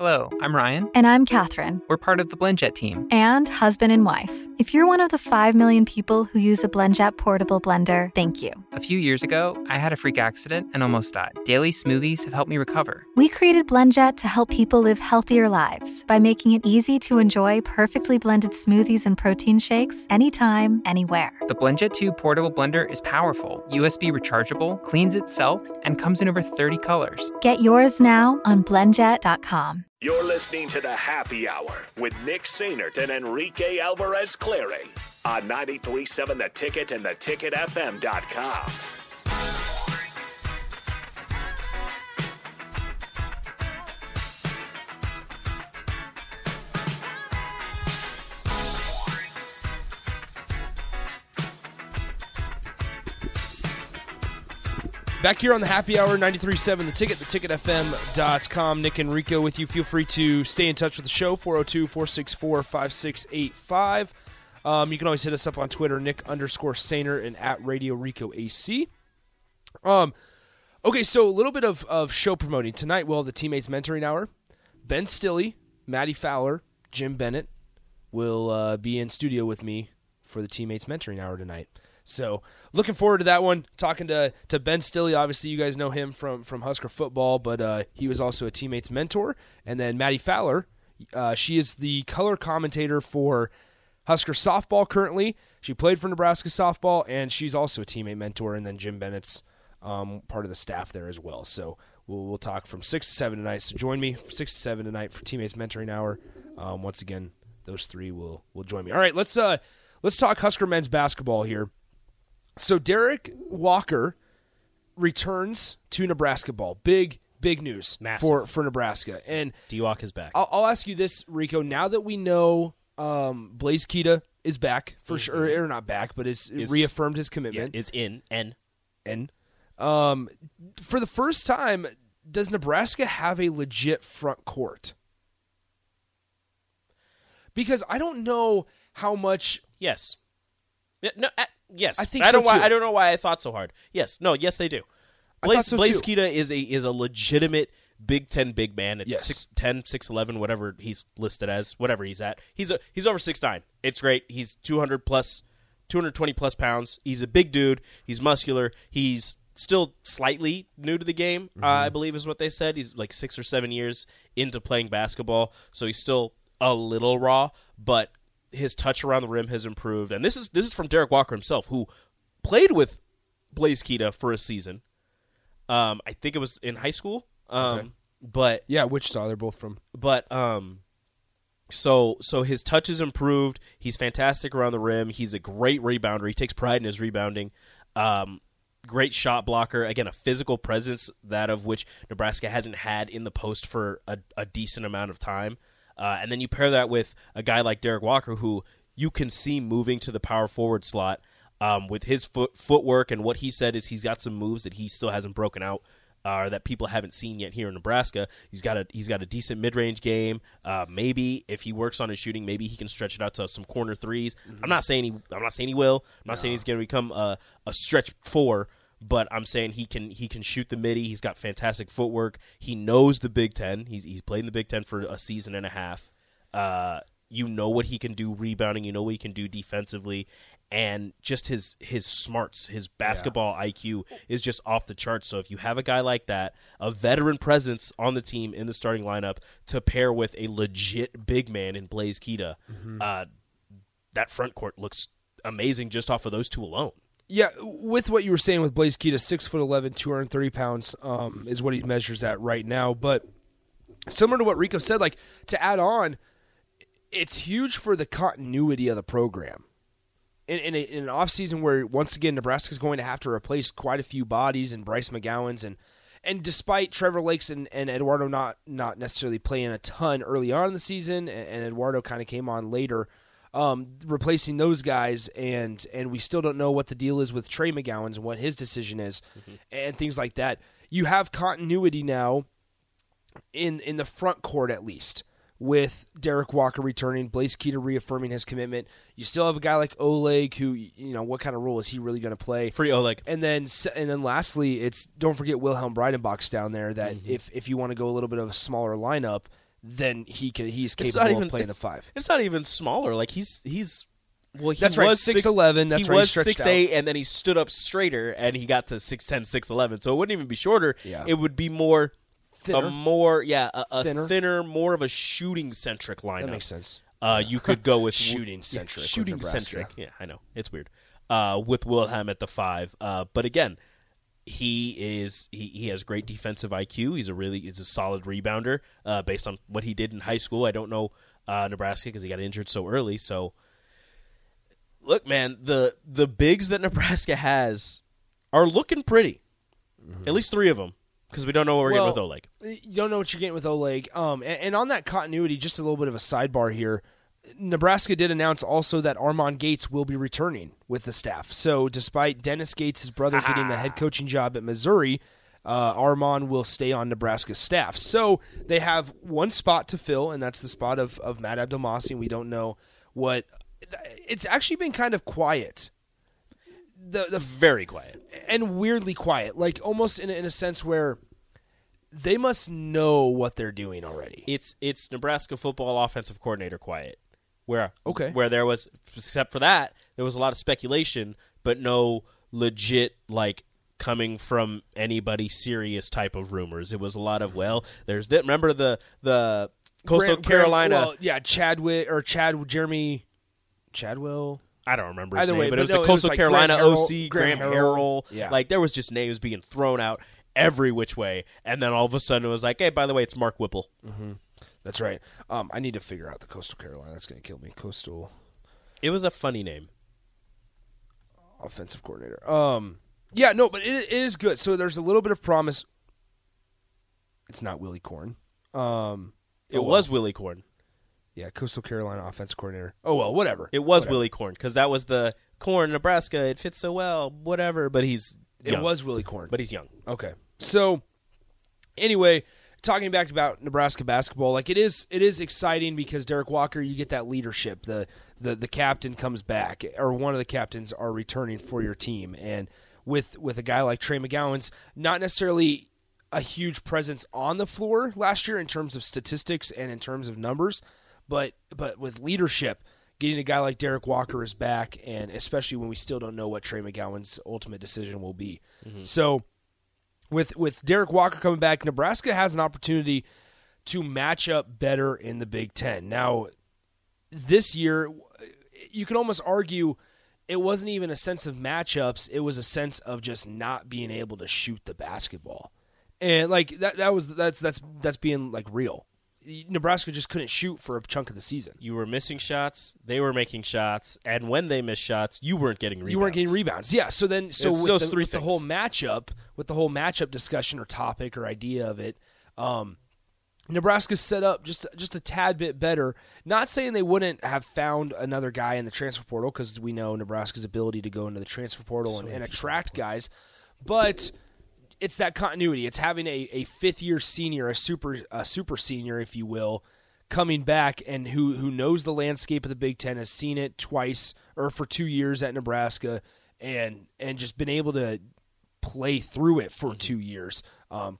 Hello, I'm Ryan. And I'm Catherine. We're part of the BlendJet team. And husband and wife. If you're one of the 5 million people who use a BlendJet portable blender, thank you. A few years ago, I had a freak accident and almost died. Daily smoothies have helped me recover. We created BlendJet to help people live healthier lives by making it easy to enjoy perfectly blended smoothies and protein shakes anytime, anywhere. The BlendJet 2 portable blender is powerful, USB rechargeable, cleans itself, and comes in over 30 colors. Get yours now on BlendJet.com. You're listening to The Happy Hour with Nick Sainert and Enrique Alvarez-Cleary on 93.7 The Ticket and theticketfm.com. Back here on the Happy Hour, 93.7 The Ticket, theticketfm.com. Nick and Rico with you. Feel free to stay in touch with the show, 402-464-5685. You can always hit us up on Twitter, Nick_Sainert and at Radio Rico AC. Okay, so a little bit of show promoting. Tonight we'll have the Teammates Mentoring Hour. Ben Stilley, Maddie Fowler, Jim Bennett will be in studio with me for the Teammates Mentoring Hour tonight. So looking forward to that one, talking to Ben Stilley. Obviously, you guys know him from Husker football, but he was also a teammate's mentor. And then Maddie Fowler, she is the color commentator for Husker softball currently. She played for Nebraska softball, and she's also a teammate mentor. And then Jim Bennett's part of the staff there as well. So we'll talk from 6 to 7 tonight. So join me from 6 to 7 tonight for Teammates Mentoring Hour. Once again, those three will join me. All right, let's talk Husker men's basketball here. So Derek Walker returns to Nebraska ball. Big news. Massive. for Nebraska. And D-Walk is back. I'll ask you this, Rico. Now that we know Blaise Keita is back, for sure, or not back, but is reaffirmed his commitment. Yeah, is in. N. For the first time, does Nebraska have a legit front court? Because I don't know how much. Yes. No, yes, I think so. I don't know why I thought so hard. Yes, no, yes they do. Blaise Keita is a legitimate Big Ten big man at 6'10", 6'11", whatever he's listed as, whatever he's at. He's over 6'9". It's great. He's 220 plus pounds. He's a big dude. He's muscular. He's still slightly new to the game. Mm-hmm. I believe is what they said. He's like 6 or 7 years into playing basketball, so he's still a little raw, but his touch around the rim has improved. And this is from Derek Walker himself, who played with Blaise Keita for a season. I think it was in high school. Okay. But yeah, Wichita, they're both from. But so his touch is improved. He's fantastic around the rim. He's a great rebounder. He takes pride in his rebounding. Great shot blocker. Again, a physical presence, that of which Nebraska hasn't had in the post for a decent amount of time. And then you pair that with a guy like Derek Walker, who you can see moving to the power forward slot with his footwork. And what he said is he's got some moves that he still hasn't broken out or that people haven't seen yet here in Nebraska. He's got a decent mid-range game. Maybe if he works on his shooting, maybe he can stretch it out to some corner threes. Mm-hmm. I'm not saying he will. I'm not saying he's going to become a stretch four. But I'm saying he can shoot the midi. He's got fantastic footwork. He knows the Big Ten. He's played in the Big Ten for a season and a half. You know what he can do rebounding. You know what he can do defensively, and just his smarts, his basketball IQ is just off the charts. So if you have a guy like that, a veteran presence on the team in the starting lineup to pair with a legit big man in Blaise Keita, that front court looks amazing just off of those two alone. Yeah, with what you were saying with Blaise Keita, 6'11", 230 pounds is what he measures at right now. But similar to what Rico said, like, to add on, it's huge for the continuity of the program. In an offseason where, once again, Nebraska's going to have to replace quite a few bodies and Bryce McGowan's. And despite Trevor Lakes and Eduardo not necessarily playing a ton early on in the season, and Eduardo kind of came on later, replacing those guys, and we still don't know what the deal is with Trey McGowan's and what his decision is, and things like that. You have continuity now in the front court, at least, with Derek Walker returning, Blaise Keita reaffirming his commitment. You still have a guy like Oleg, who, you know, what kind of role is he really going to play? Free Oleg. And then lastly, don't forget Wilhelm Breidenbach's down there, that if you want to go a little bit of a smaller lineup, then he's capable of playing the five. It's not even smaller. Like he's well, he that's was right, 6'11". That's he right, was 6'8", and then he stood up straighter, and he got to 6'10", 6'11". So it wouldn't even be shorter. Yeah. It would be more thinner. Thinner, more of a shooting centric lineup. That makes sense. You could go with shooting centric. Yeah, shooting centric. Yeah, I know it's weird. With Wilhelm at the five, but again, he has great defensive IQ. He's a solid rebounder based on what he did in high school. I don't know Nebraska because he got injured so early. So look, man, the bigs that Nebraska has are looking pretty, at least three of them. Because we don't know what we're getting with Oleg. You don't know what you're getting with Oleg. And on that continuity, just a little bit of a sidebar here. Nebraska did announce also that Armon Gates will be returning with the staff. So despite Dennis Gates, his brother, getting the head coaching job at Missouri, Armon will stay on Nebraska's staff. So they have one spot to fill, and that's the spot of Matt Abdelmassi. We don't know what – it's actually been kind of quiet. The very quiet. And weirdly quiet, like almost in a sense where they must know what they're doing already. It's Nebraska football offensive coordinator quiet. Where there was, except for that, there was a lot of speculation, but no legit, like, coming from anybody serious type of rumors. It was a lot of, there's that. Remember the Coastal Carolina. Jeremy Chadwell. I don't remember his name, but it was the Coastal Carolina OC, Graham Harrell. Yeah. Like, there was just names being thrown out every which way, and then all of a sudden it was like, hey, by the way, it's Mark Whipple. Mm-hmm. That's right. I need to figure out the Coastal Carolina. That's going to kill me. Coastal. It was a funny name. Offensive coordinator. But it is good. So there's a little bit of promise. It's not Willie Korn. It was Willie Korn. Yeah, Coastal Carolina offensive coordinator. Oh, well, whatever. It was Willie Korn because that was the Korn, Nebraska. It fits so well, whatever. But he's young. It was Willie Korn. But he's young. Okay. So, anyway, talking back about Nebraska basketball, like it is exciting because Derek Walker, you get that leadership. The captain comes back, or one of the captains are returning for your team. And with a guy like Trey McGowan's, not necessarily a huge presence on the floor last year in terms of statistics and in terms of numbers, But with leadership, getting a guy like Derek Walker is back, and especially when we still don't know what Trey McGowan's ultimate decision will be. Mm-hmm. So with Derek Walker coming back, Nebraska has an opportunity to match up better in the Big Ten. Now, this year, you can almost argue it wasn't even a sense of matchups. It was a sense of just not being able to shoot the basketball. And like that's being like real. Nebraska just couldn't shoot for a chunk of the season. You were missing shots. They were making shots. And when they missed shots, you weren't getting rebounds. Yeah. So with the whole matchup discussion or topic or idea of it, Nebraska set up just a tad bit better. Not saying they wouldn't have found another guy in the transfer portal because we know Nebraska's ability to go into the transfer portal and attract guys. But it's that continuity. It's having a fifth-year senior, a super senior, if you will, coming back and who knows the landscape of the Big Ten, has seen it twice or for 2 years at Nebraska, and just been able to play through it for 2 years.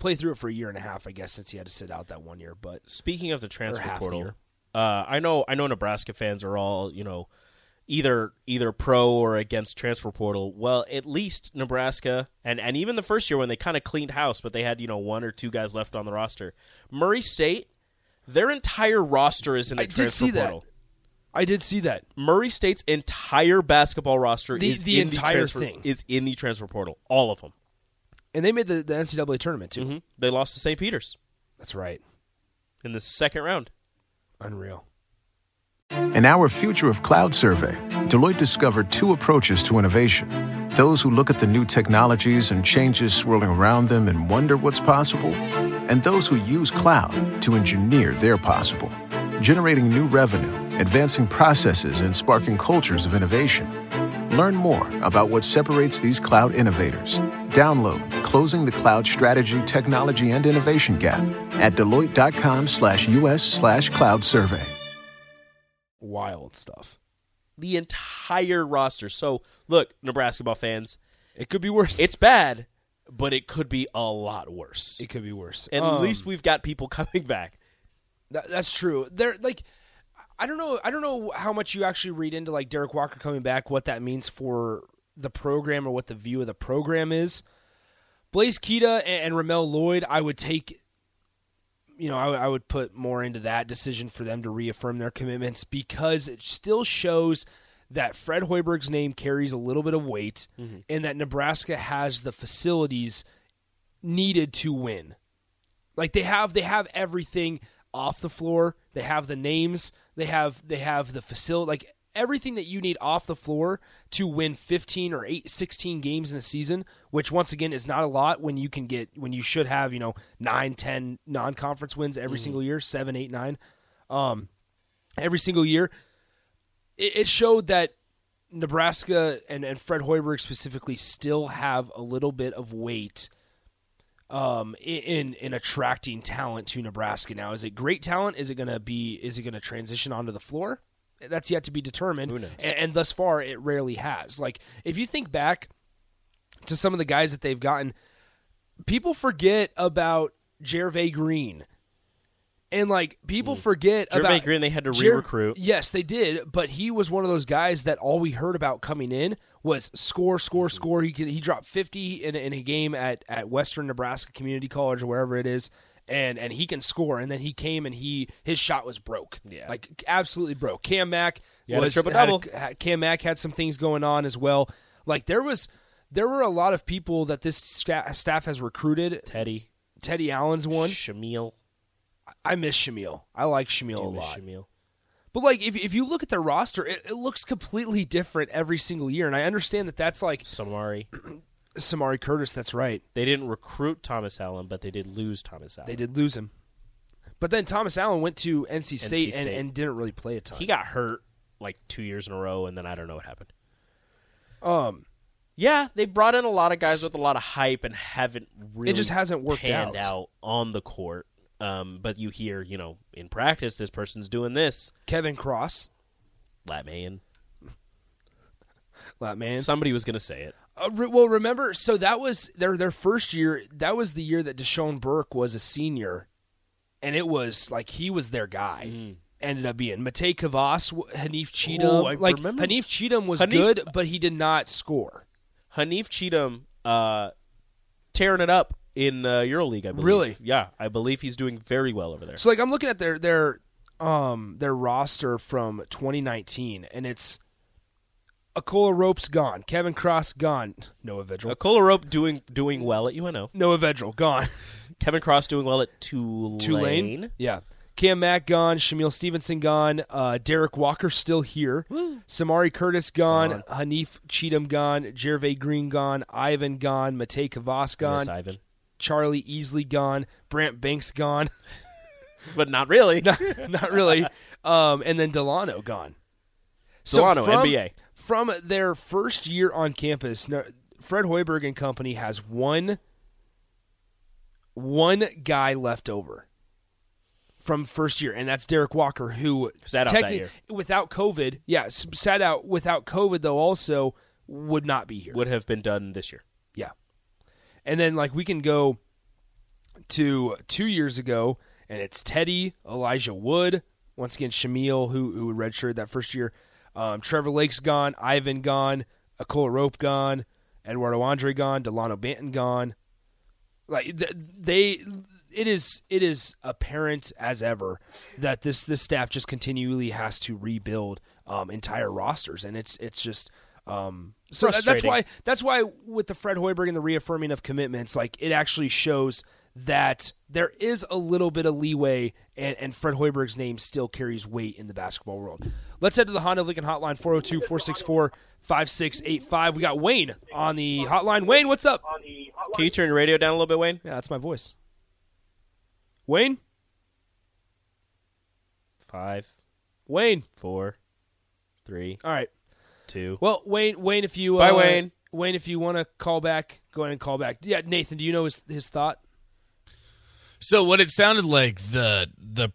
Play through it for a year and a half, I guess, since he had to sit out that 1 year. But speaking of the transfer portal, I know Nebraska fans are all, either pro or against transfer portal. Well, at least Nebraska, and even the first year when they kind of cleaned house, but they had, one or two guys left on the roster. Murray State, their entire roster is in the transfer portal. I did see that. Murray State's entire basketball roster is in the transfer portal, all of them. And they made the NCAA tournament, too. Mm-hmm. They lost to St. Peter's. That's right. In the second round. Unreal. In our Future of Cloud survey, Deloitte discovered two approaches to innovation. Those who look at the new technologies and changes swirling around them and wonder what's possible, and those who use cloud to engineer their possible. Generating new revenue, advancing processes, and sparking cultures of innovation. Learn more about what separates these cloud innovators. Download Closing the Cloud Strategy, Technology, and Innovation Gap at Deloitte.com/US/cloud survey. Wild stuff. The entire roster. So, look, Nebraska ball fans, it could be worse. It's bad, but it could be a lot worse. At least we've got people coming back. That's true. They're like, I don't know how much you actually read into like Derek Walker coming back, what that means for the program or what the view of the program is. Blaise Keita and Ramel Lloyd, I would take, I would put more into that decision for them to reaffirm their commitments, because it still shows that Fred Hoiberg's name carries a little bit of weight, mm-hmm. and that Nebraska has the facilities needed to win. Like they have everything off the floor. They have the names. They have the facility. Like everything that you need off the floor to win 15 or 16 games in a season, which once again is not a lot when you can get, when you should have, 9, 10 non-conference wins every mm-hmm. single year, 7, 8, 9, every single year. It showed that Nebraska and Fred Hoiberg specifically still have a little bit of weight in attracting talent to Nebraska. Now, is it great talent? Is it going to transition onto the floor? That's yet to be determined. Who knows? And thus far, it rarely has. Like, if you think back to some of the guys that they've gotten, people forget about Jervay Green. And, like, people forget Jervay about... Jervay Green, they had to re-recruit. Yes, they did, but he was one of those guys that all we heard about coming in was score. He dropped 50 in a game at Western Nebraska Community College or wherever it is, and he can score. And then he came and his shot was broke. Yeah. Like, absolutely broke. Cam Mack was... triple-double. Cam Mack had some things going on as well. Like, there were a lot of people that this staff has recruited. Teddy Allen's one. Shamiel. I miss Shamiel. I like Shamiel a lot. Shamiel. But like, if you look at their roster, it looks completely different every single year, and I understand that's like Samari Curtis. That's right. They didn't recruit Thomas Allen, but they did lose Thomas Allen. They did lose him. But then Thomas Allen went to NC State. And didn't really play a ton. He got hurt like 2 years in a row, and then I don't know what happened. Yeah, they brought in a lot of guys with a lot of hype and haven't really. It just hasn't worked out on the court. But you hear, in practice, this person's doing this. Kevin Cross. Lat man. Somebody was going to say it. Well, remember, so that was their first year. That was the year that Deshaun Burke was a senior, and it was like he was their guy. Mm. Ended up being Matej Kavas, Hanif Cheatham. Ooh, remember. Hanif Cheatham was good, but he did not score. Hanif Cheatham tearing it up. In EuroLeague, I believe. Really? Yeah, I believe he's doing very well over there. So, like, I'm looking at their roster from 2019, and it's Akol Arop's gone, Kevin Cross gone, Noah Vedral. Akol Arop doing well at UNO. Noah Vedral gone. Kevin Cross doing well at Tulane. Yeah. Cam Mack gone, Shamiel Stevenson gone, Derek Walker still here, woo. Samari Curtis gone, Hanif Cheatham gone, Jervay Green gone, Yvan gone, Matej Kavas gone. Yes, Yvan. Charlie Easley gone, Brant Banks gone, but not really, not really. And then Dalano gone. Dalano, so NBA. From their first year on campus, Fred Hoiberg and company has one guy left over from first year, and that's Derek Walker, who sat out that year without COVID. Yeah, sat out without COVID, though. Also, would not be here. Would have been done this year. Yeah. And then, like, we can go to 2 years ago, and it's Teddy, Elijah Wood, once again, Shamiel, who redshirted that first year. Trevor Lake's gone, Yvan gone, Akol Arop gone, Eduardo Andre gone, Dalano Banton gone. Like, it is apparent as ever that this staff just continually has to rebuild entire rosters, and it's just. So that's why with the Fred Hoiberg and the reaffirming of commitments, like it actually shows that there is a little bit of leeway and Fred Hoiberg's name still carries weight in the basketball world. Let's head to the Honda Lincoln hotline, 402-464-5685. We got Wayne on the hotline. Wayne, what's up? Can you turn your radio down a little bit, Wayne? Yeah, that's my voice. Wayne? 5. Wayne. 4. 3. All right. 2. Well, Wayne, if you bye, Wayne, if you want to call back, go ahead and call back. Yeah, Nathan, do you know his thought? So what it sounded like the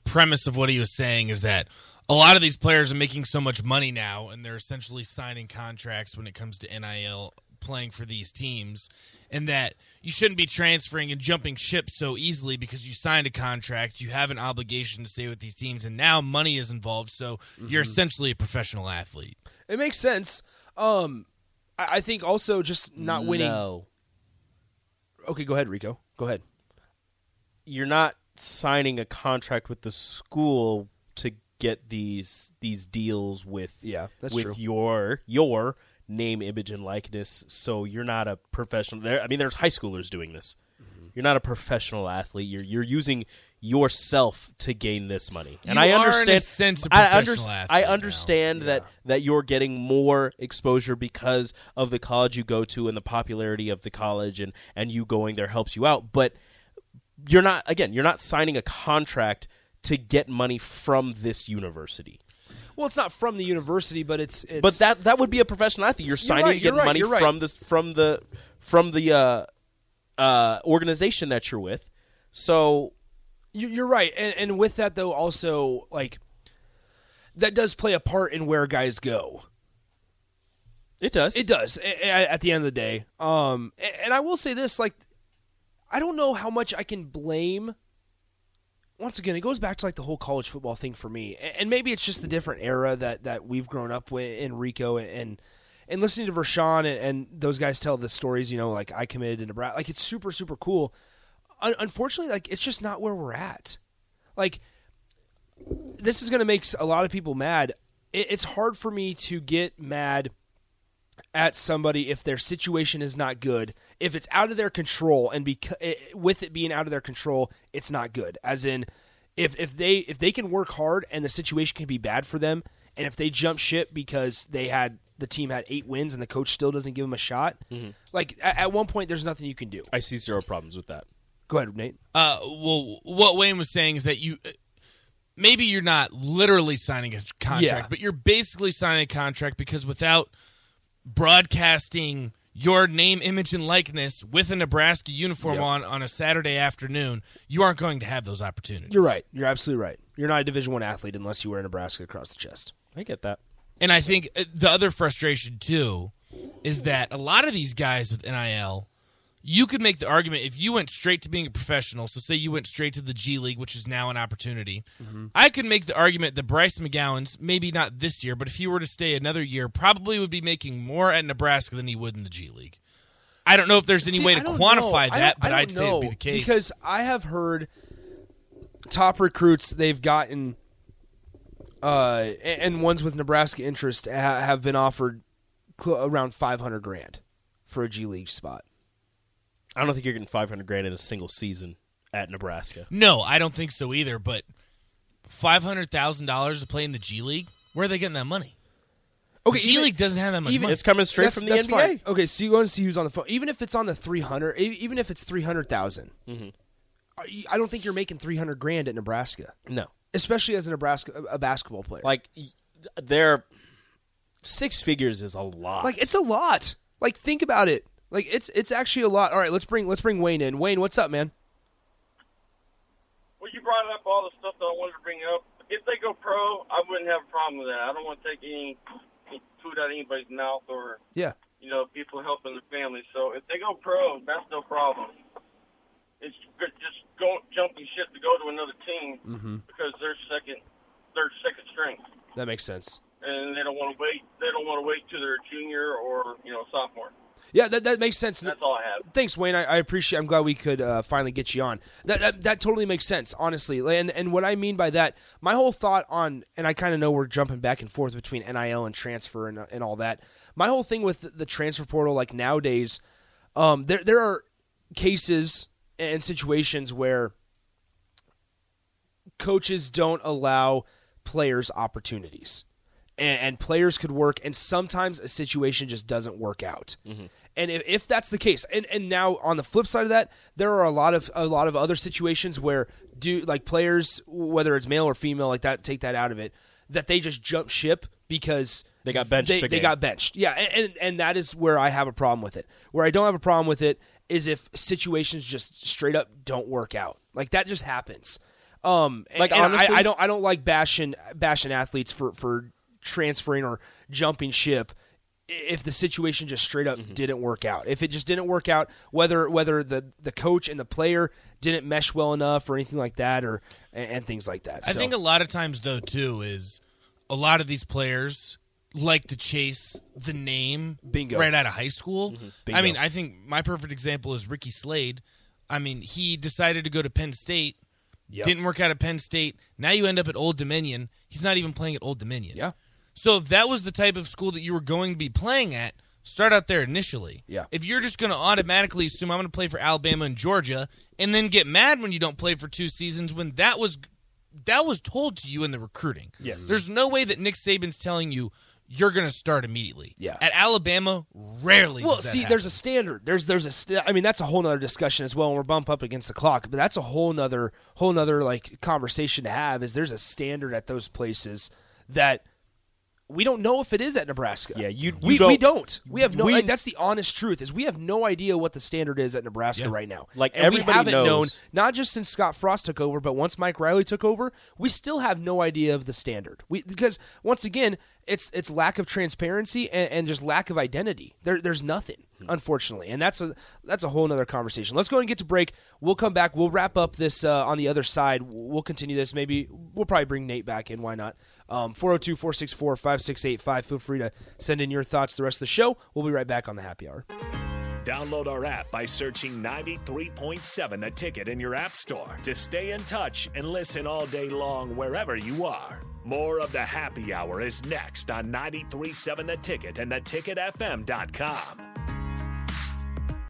premise of what he was saying is that a lot of these players are making so much money now, and they're essentially signing contracts when it comes to NIL playing for these teams, and that you shouldn't be transferring and jumping ship so easily because you signed a contract, you have an obligation to stay with these teams, and now money is involved, so you're essentially a professional athlete. It makes sense. I think also just not winning. No. Okay, go ahead, Rico. Go ahead. You're not signing a contract with the school to get these deals with true. your name, image, and likeness. So you're not a professional. There's high schoolers doing this. Mm-hmm. You're not a professional athlete. You're using yourself to gain this money. And you are in a sense a professional athlete. I understand that you're getting more exposure because of the college you go to and the popularity of the college and you going there helps you out. But you're not signing a contract to get money from this university. Well, it's not from the university, but it's but that would be a professional athlete. You're signing to get money from the organization that you're with. So you're right, and with that though, also like that does play a part in where guys go. It does. It does. At the end of the day, and I will say this, like, I don't know how much I can blame. Once again, it goes back to like the whole college football thing for me, and maybe it's just the different era that we've grown up with in Rico, and listening to Vershawn and those guys tell the stories. You know, like I committed to Nebraska, like it's super super cool. Unfortunately, like it's just not where we're at. Like this is going to make a lot of people mad. It's hard for me to get mad at somebody if their situation is not good, if it's out of their control, and with it being out of their control, it's not good. As in, if they can work hard and the situation can be bad for them, and if they jump ship because the team had 8 wins and the coach still doesn't give them a shot, mm-hmm. like at one point there's nothing you can do. I see zero problems with that. Go ahead, Nate. Well, what Wayne was saying is that you. Maybe you're not literally signing a contract, but you're basically signing a contract because without broadcasting your name, image, and likeness with a Nebraska uniform on a Saturday afternoon, you aren't going to have those opportunities. You're right. You're absolutely right. You're not a Division I athlete unless you wear Nebraska across the chest. I get that. And I think the other frustration, too, is that a lot of these guys with NIL, you could make the argument if you went straight to being a professional, so say you went straight to the G League, which is now an opportunity, mm-hmm. I could make the argument that Bryce McGowan's, maybe not this year, but if he were to stay another year, probably would be making more at Nebraska than he would in the G League. I don't know if there's any way to quantify that, but I'd say it would be the case. Because I have heard top recruits they've gotten and ones with Nebraska interest have been offered around $500,000 for a G League spot. I don't think you're getting $500,000 in a single season at Nebraska. No, I don't think so either, but $500,000 to play in the G League? Where are they getting that money? Okay, the G League doesn't have that much money. It's coming straight from the NBA. Fine. Okay, so you go and see who's on the phone. Even if it's on the 300, even if it's $300,000, mm-hmm. I don't think you're making $300,000 at Nebraska. No. Especially as a basketball player. Like, they're 6 figures is a lot. Like, it's a lot. Like, think about it. Like it's actually a lot. All right, let's bring Wayne in. Wayne, what's up, man? Well, you brought up all the stuff that I wanted to bring up. If they go pro, I wouldn't have a problem with that. I don't want to take any food out of anybody's mouth or people helping their family. So if they go pro, that's no problem. It's just jumping ship to go to another team because they're second string. That makes sense. And they don't want to wait. They don't want to wait till they're a junior or sophomore. Yeah, that makes sense. That's all I have. Thanks, Wayne. I appreciate it. I'm glad we could finally get you on. That totally makes sense, honestly. And what I mean by that, my whole thought on, and I kind of know we're jumping back and forth between NIL and transfer and all that. My whole thing with the transfer portal, like nowadays, there are cases and situations where coaches don't allow players opportunities. And players could work, and sometimes a situation just doesn't work out. Mm-hmm. And if that's the case, and now on the flip side of that, there are a lot of other situations where players, whether it's male or female, like that, take that out of it, that they just jump ship because they got benched. They got benched, yeah. And that is where I have a problem with it. Where I don't have a problem with it is if situations just straight up don't work out. Like that just happens. Honestly, I don't like bashing athletes for transferring or jumping ship if the situation just straight up didn't work out. If it just didn't work out, whether the coach and the player didn't mesh well enough or anything like that, or and things like that. I think a lot of times, though, too, is a lot of these players like to chase the name right out of high school. I mean, I think my perfect example is Ricky Slade. I mean, he decided to go to Penn State, didn't work out at Penn State. Now you end up at Old Dominion. He's not even playing at Old Dominion. Yeah. So if that was the type of school that you were going to be playing at, start out there initially. Yeah. If you're just going to automatically assume I'm going to play for Alabama and Georgia and then get mad when you don't play for two seasons when that was told to you in the recruiting. Yes. There's no way that Nick Saban's telling you you're going to start immediately. Yeah. At Alabama, rarely does that happen. There's a standard. I mean, that's a whole nother discussion as well, and we're bump up against the clock, but that's a whole nother like conversation to have is there's a standard at those places that we don't know if it is at Nebraska. Yeah, we don't. We have no. That's the honest truth is we have no idea what the standard is at Nebraska right now. Like and everybody we haven't known, not just since Scott Frost took over, but once Mike Riley took over, we still have no idea of the standard. Because once again, it's lack of transparency and just lack of identity. There's nothing, unfortunately, and that's a whole other conversation. Let's go and get to break. We'll come back. We'll wrap up this on the other side. We'll continue this. Maybe we'll probably bring Nate back in. Why not? 402-464-5685. Feel free to send in your thoughts the rest of the show. We'll be right back on the Happy Hour. Download our app by searching 93.7 The Ticket in your app store to stay in touch and listen all day long wherever you are. More of the Happy Hour is next on 93.7 The Ticket and theticketfm.com.